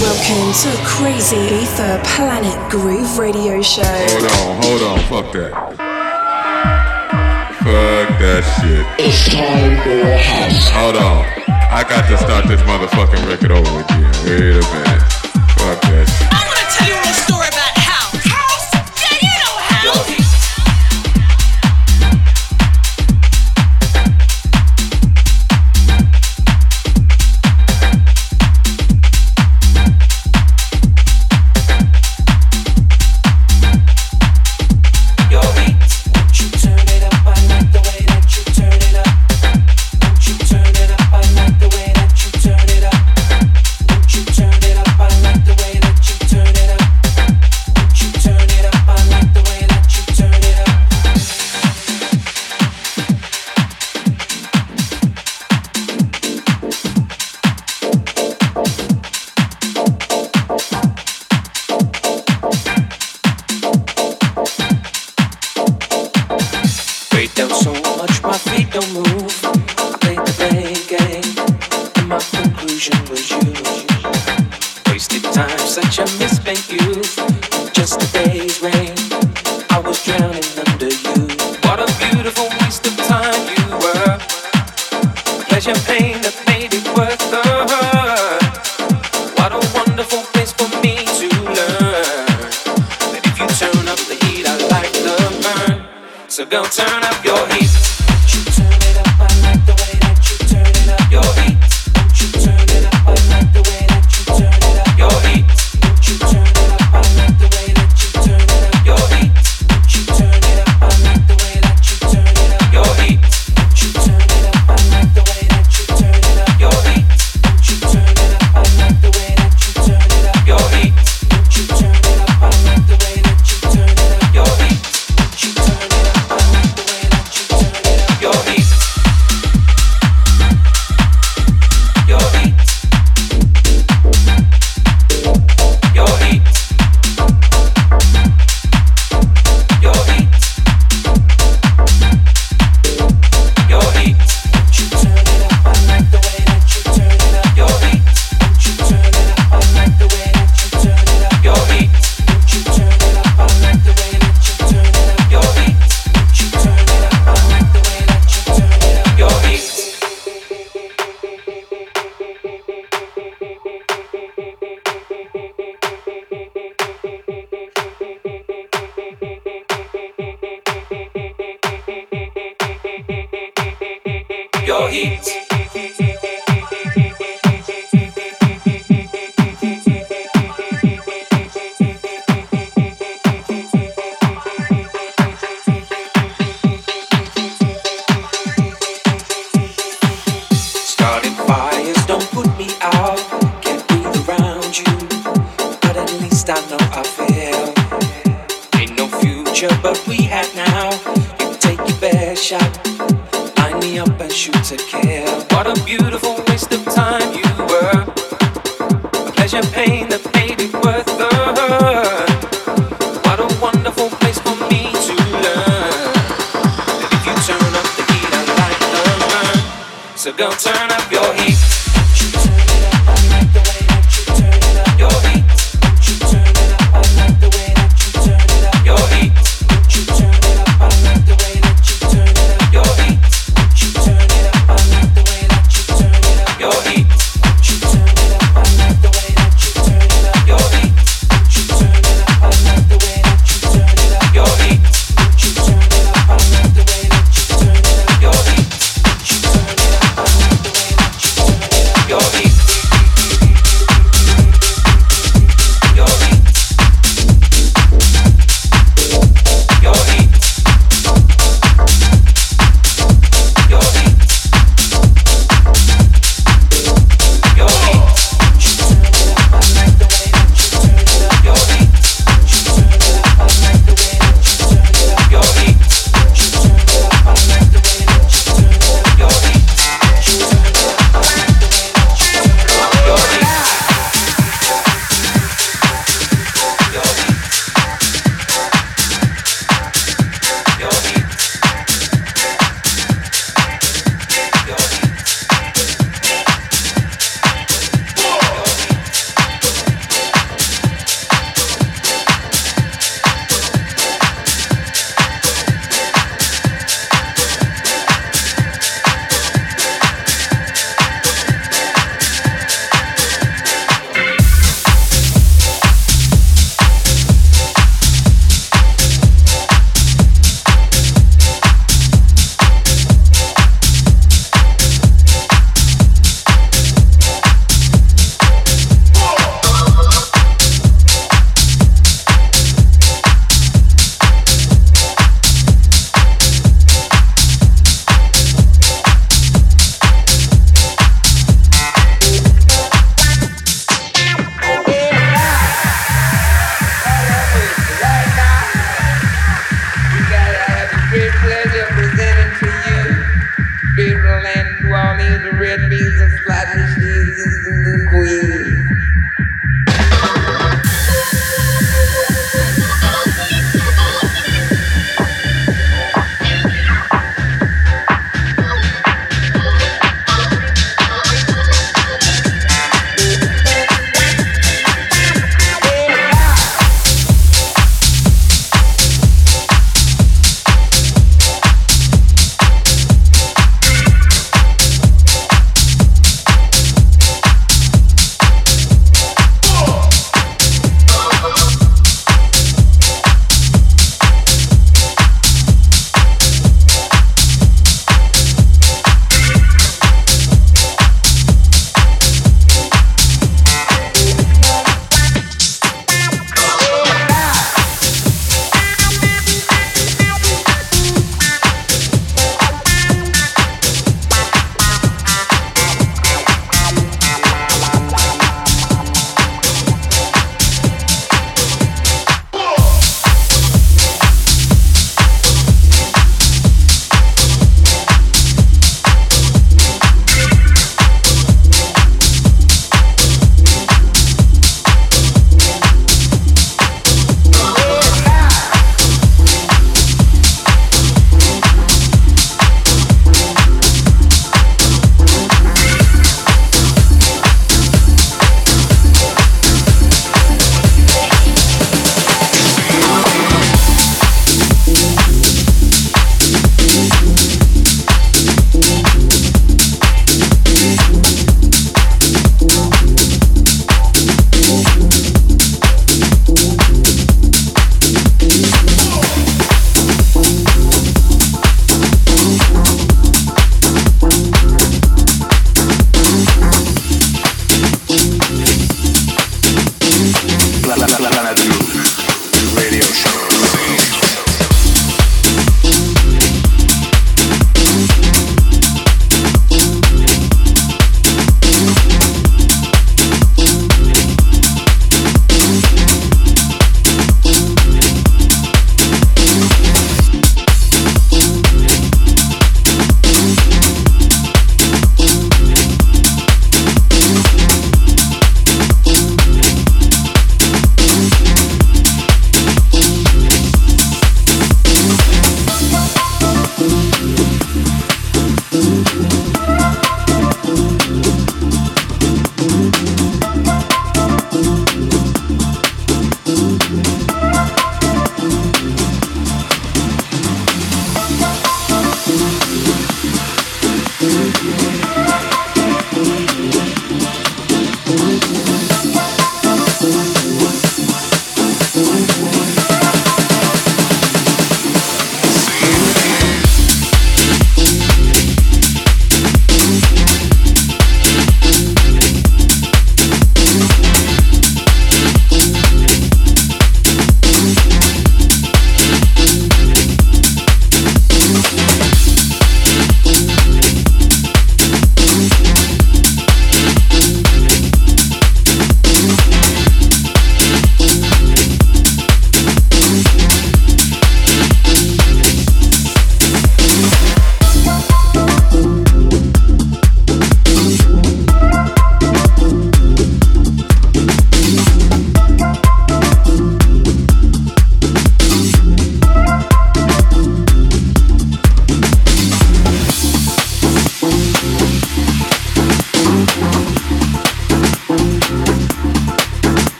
Welcome to a Crazy Ether Planet Groove Radio Show. Hold on, fuck that shit. It's time for a house. Hold on, I got to start this motherfucking record over again. Wait a minute, fuck that shit. I wanna tell you a little story about house. House? Yeah, you know house.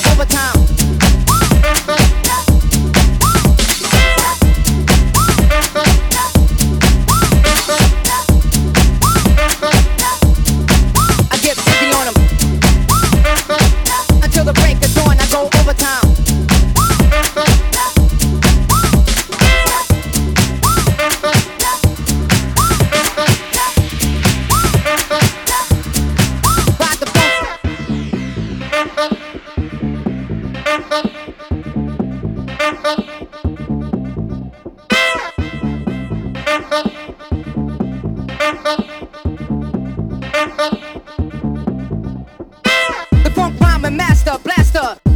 go overtime. I get busy on them until the break of dawn. I go overtime.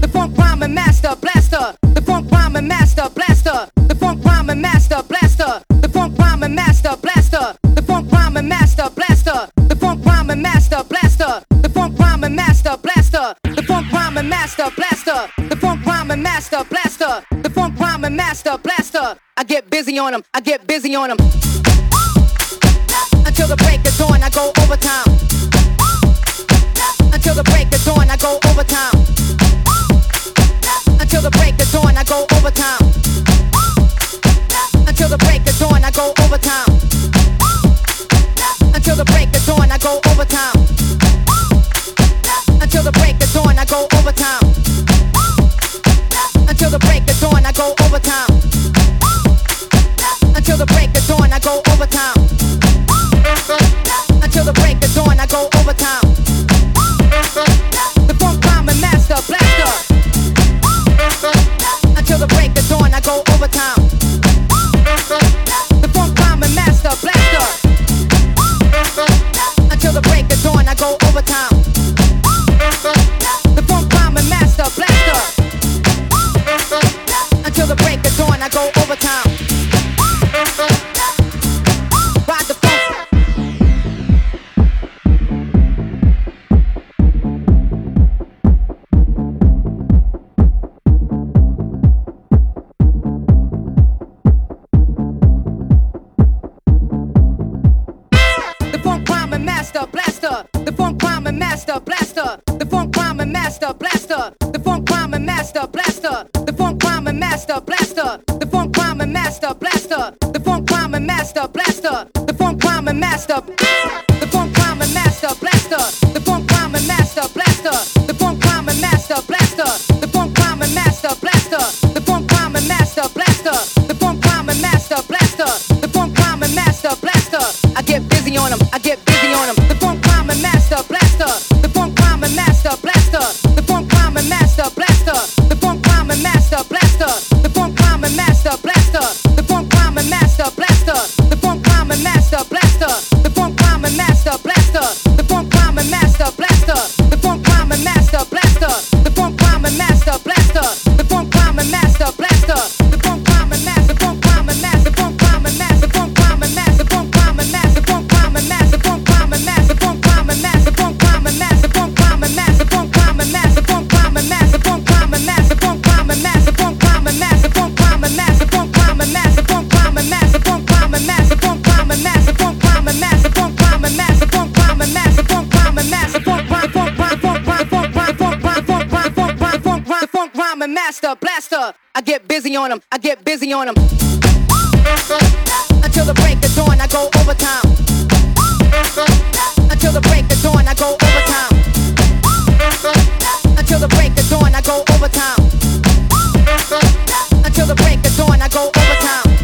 The funk rhyme and master blaster. The funk rhyme and master blaster. The funk rhyme and master blaster. The funk rhyme and master blaster. The funk rhyme and master blaster. The funk rhyme and master blaster. The funk rhyme and master blaster. The funk rhyme and master blaster. The funk rhyme and master blaster. The funk rhyme and master blaster. The funk rhyme and master blaster. I get busy on 'em. I get busy on 'em. Until the break of dawn, I go overtime. Until the break of dawn, I go overtime. Until the break of dawn, I go overtime. Until the break of dawn, I go overtime. Until the break of dawn, I go overtime. Until the break of dawn, I go overtime. Until the break of dawn, I go overtime. Until the break of dawn, I go overtime. Until the break of dawn, I go overtime. The funk rhyme and master blaster. Until the break of dawn, I go overtime. The funk rhyme and master blaster. Until the break of dawn, I go overtime. The funk rhyme and master blaster. Until the break of dawn, I go overtime. The funk rhyme and master blaster. The funk rhyme and master blaster. The funk rhyme and master blaster. The funk rhyme and master blaster. The funk rhyme and master blaster. The funk rhyme and master blaster. The funk rhyme and master. The funk rhyme and master blaster. The funk rhyme and master blaster. The funk rhyme and master blaster. The funk rhyme and master blaster. The funk rhyme and master blaster. The funk rhyme and master blaster. The funk rhyme and master blaster. I get busy on 'em. I get busy on 'em. The funk rhyme and master blaster. The funk rhyme and master blaster. The funk rhyme and master blaster. The funk rhyme and master blaster. The funk rhyme and master blaster. The funk rhyme and master blaster. The funk rhyme and master blaster. The funk rhyme and master blaster. The funk rhyme and master blaster. The funk rhyme and master blaster. The funk rhyme and master blaster. Master blaster. I get busy on 'em. I get busy on 'em. Until the break of dawn, I go overtime. Until the break of dawn, I go overtime. Until the break of dawn, I go overtime. Until the break of dawn, I go overtime.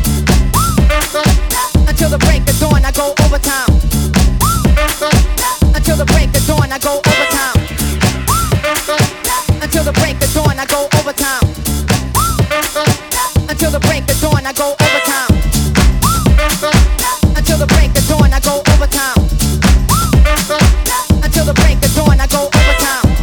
Until the break of dawn, I go overtime. Until the break of dawn, I go overtime. Until the break of dawn, I go overtime. Until the break of dawn, I go overtime. Until the break of dawn, I go overtime. Until the break of dawn, I go overtime.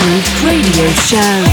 Groove Radio Show.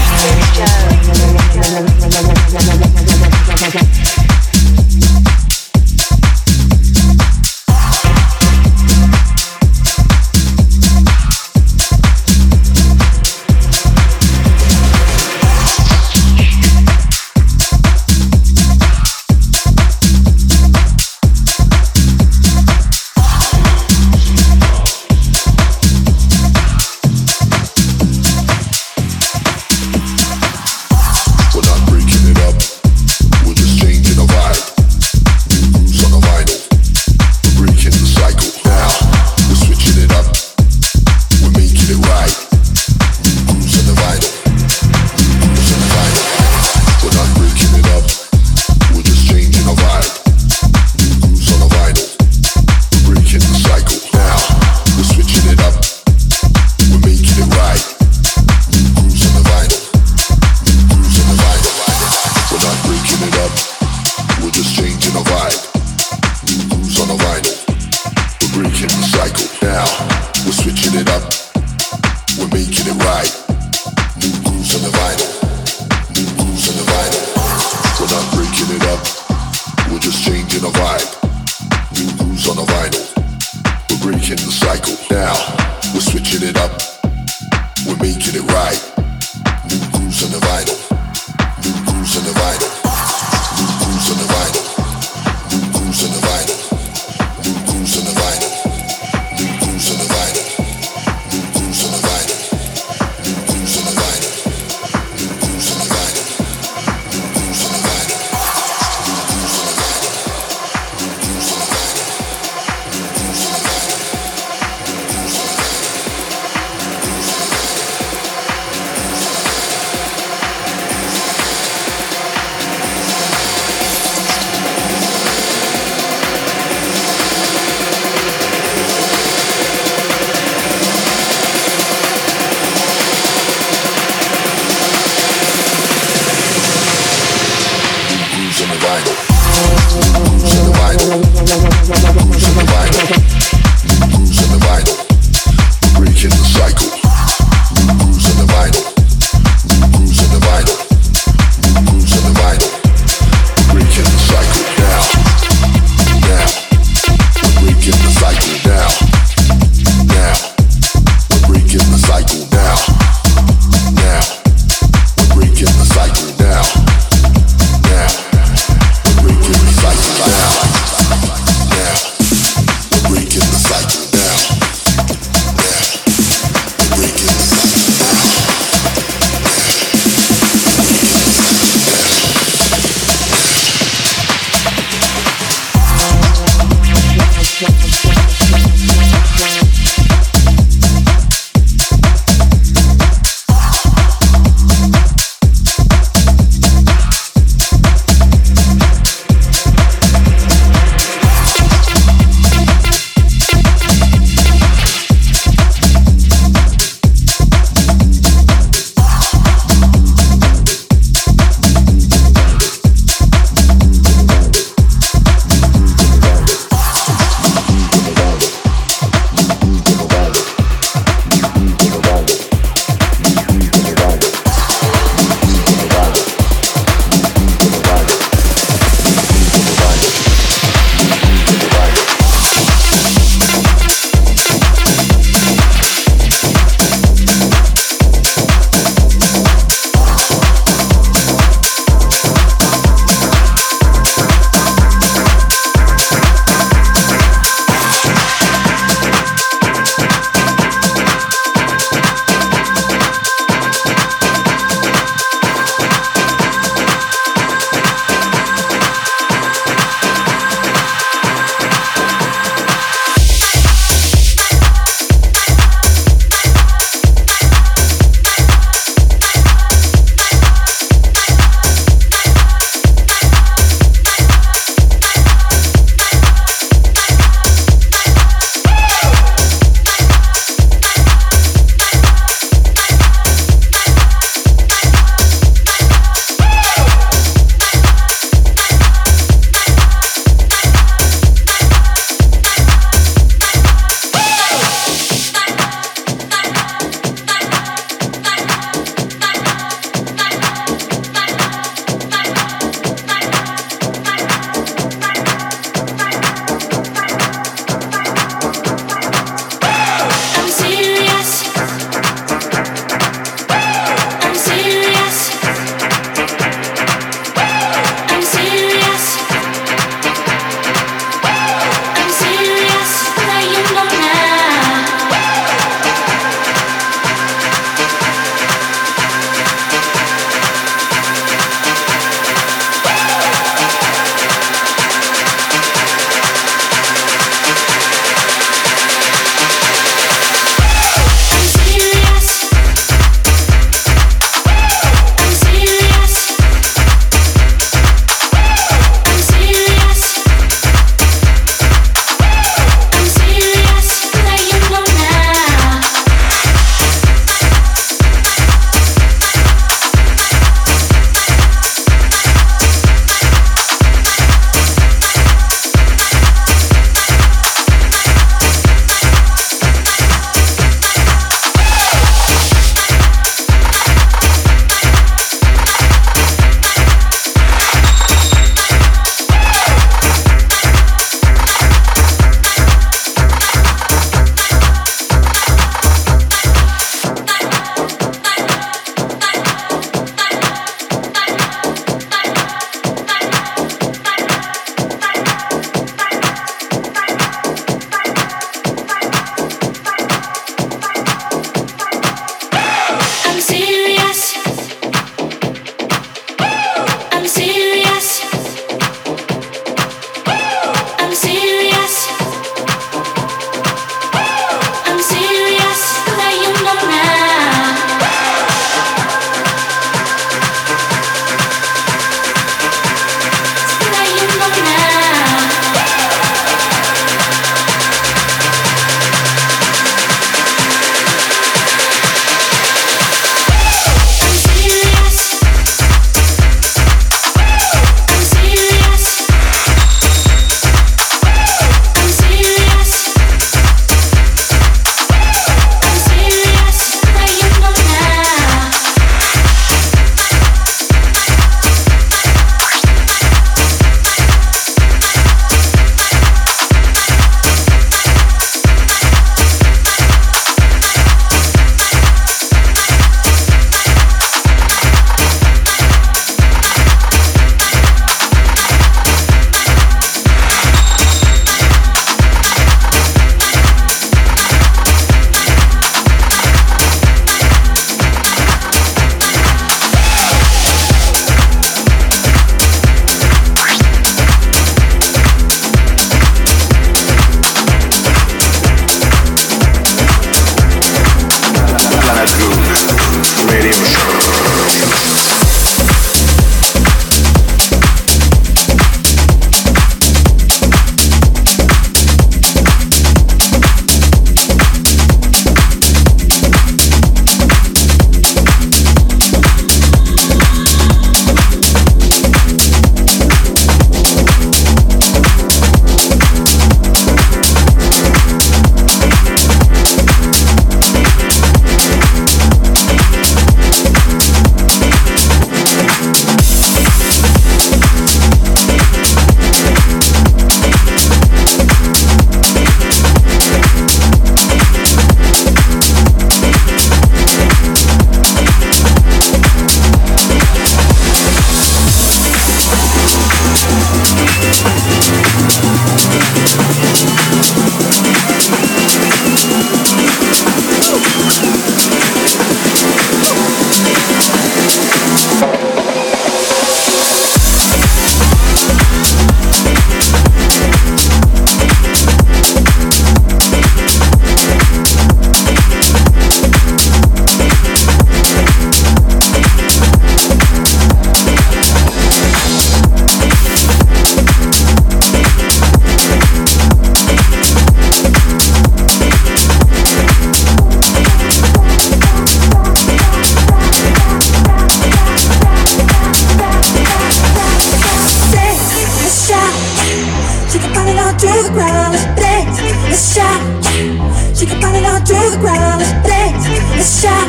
the ground, let's dance, let's shout.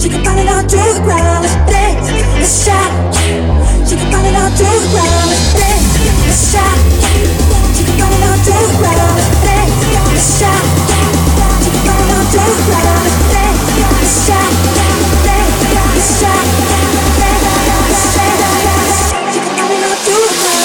She can find it all to the ground, let's dance, let's shout. She can find it all to the ground, let's dance, let's shout. She can find it all to the ground, let's dance, let's shout. She can find it all to the ground, let's dance, let's shout. Dance, let's shout. Dance, let's shout. She can find it all to the ground.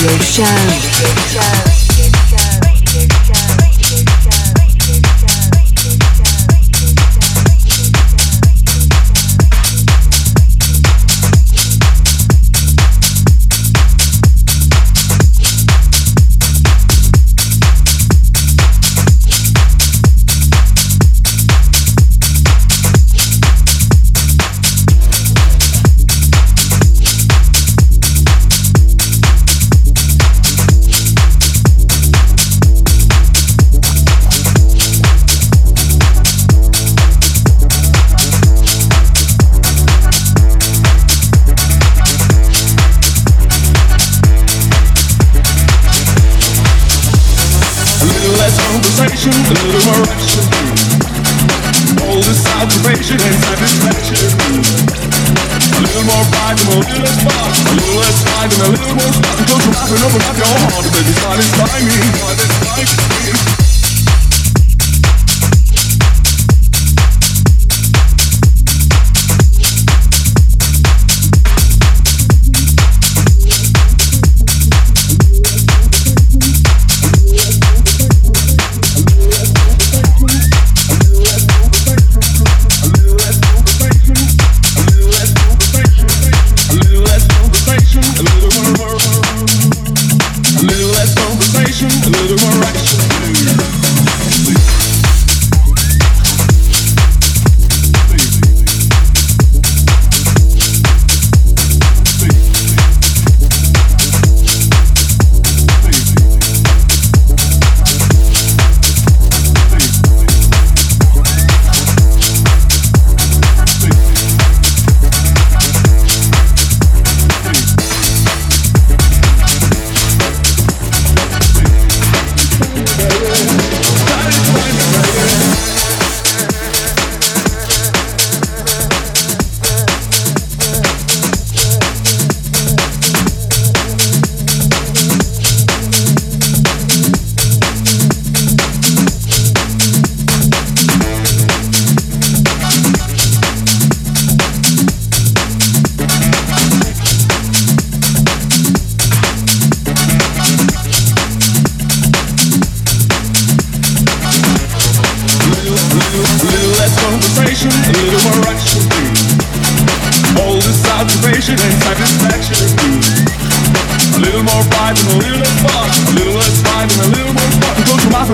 Radio Show.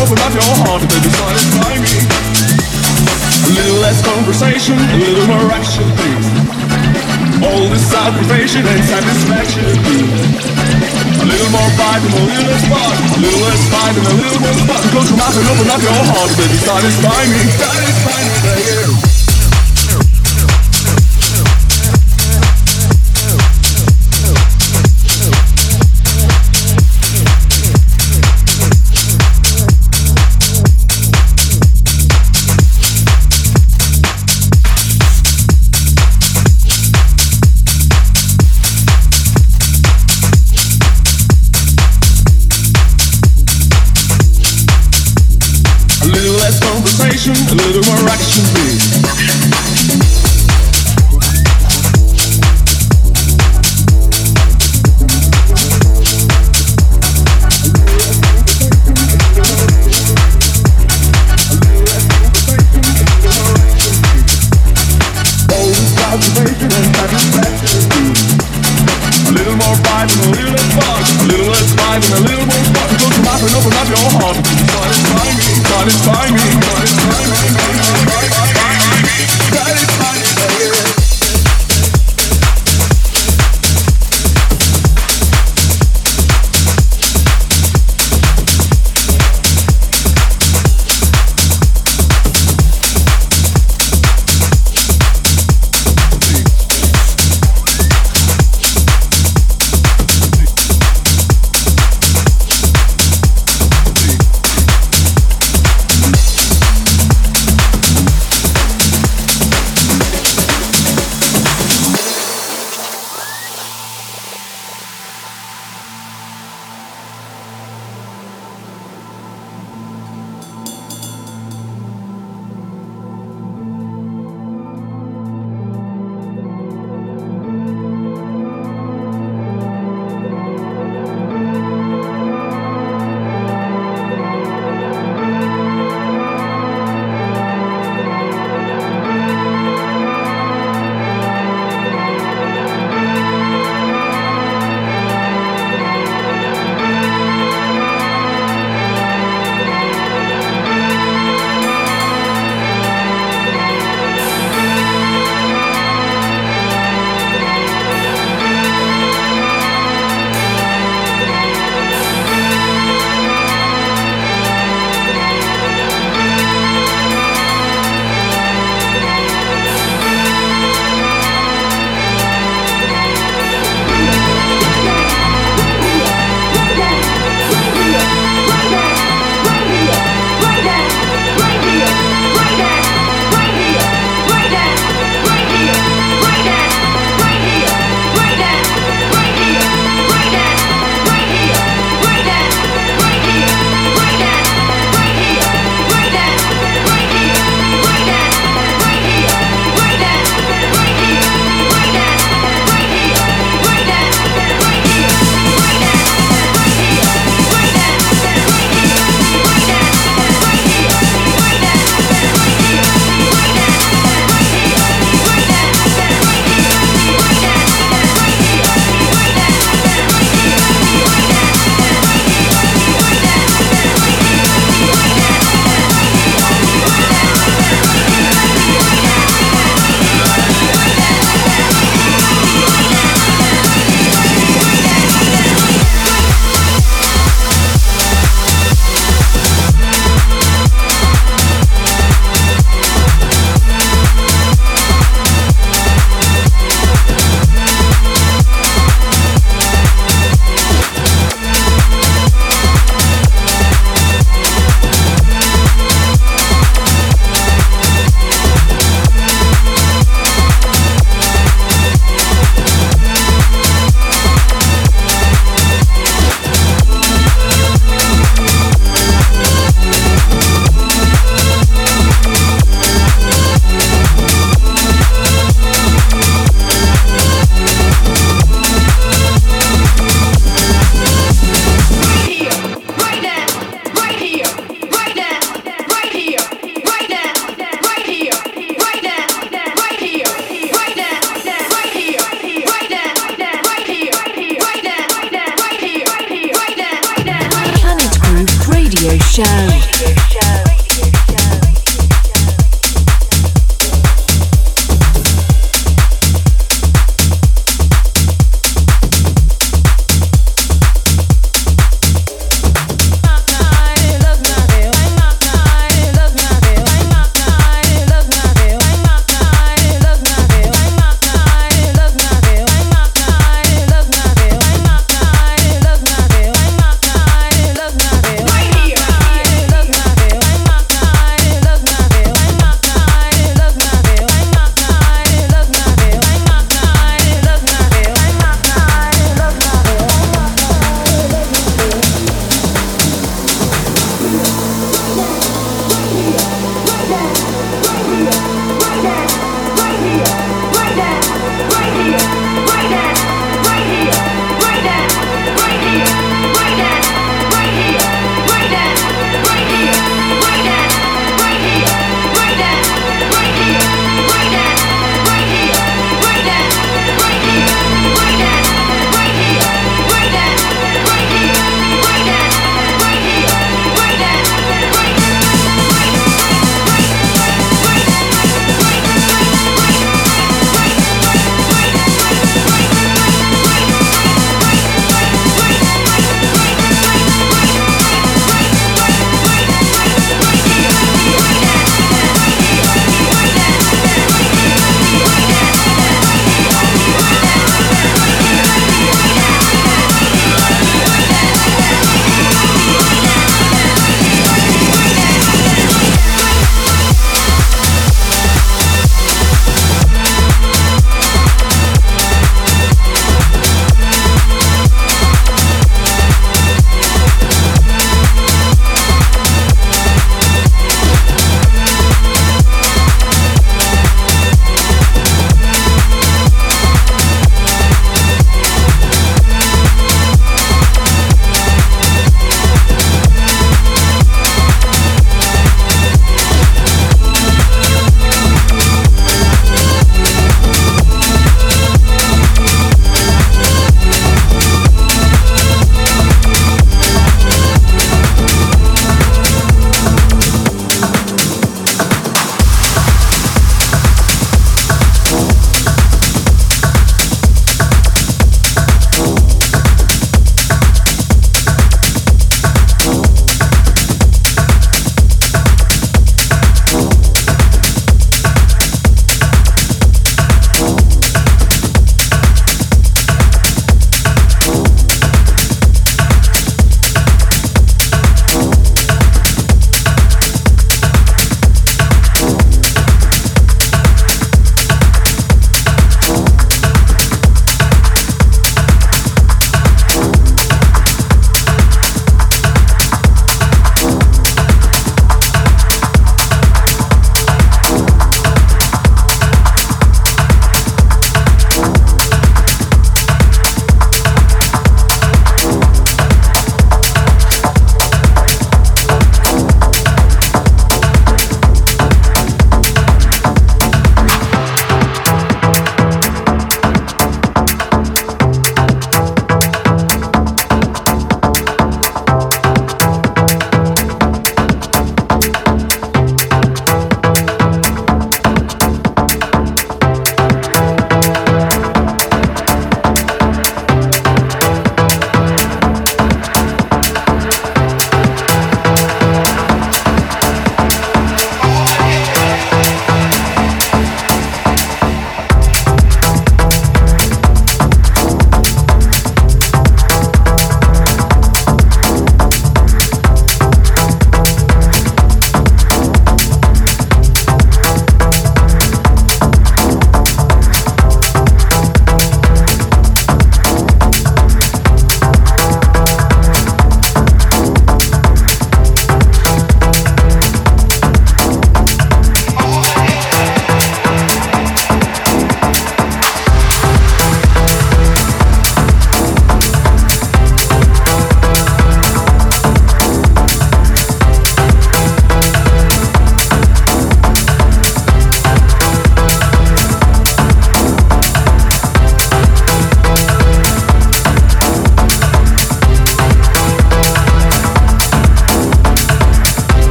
Open up your heart, satisfy me.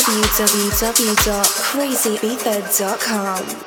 www.crazybeatha.com.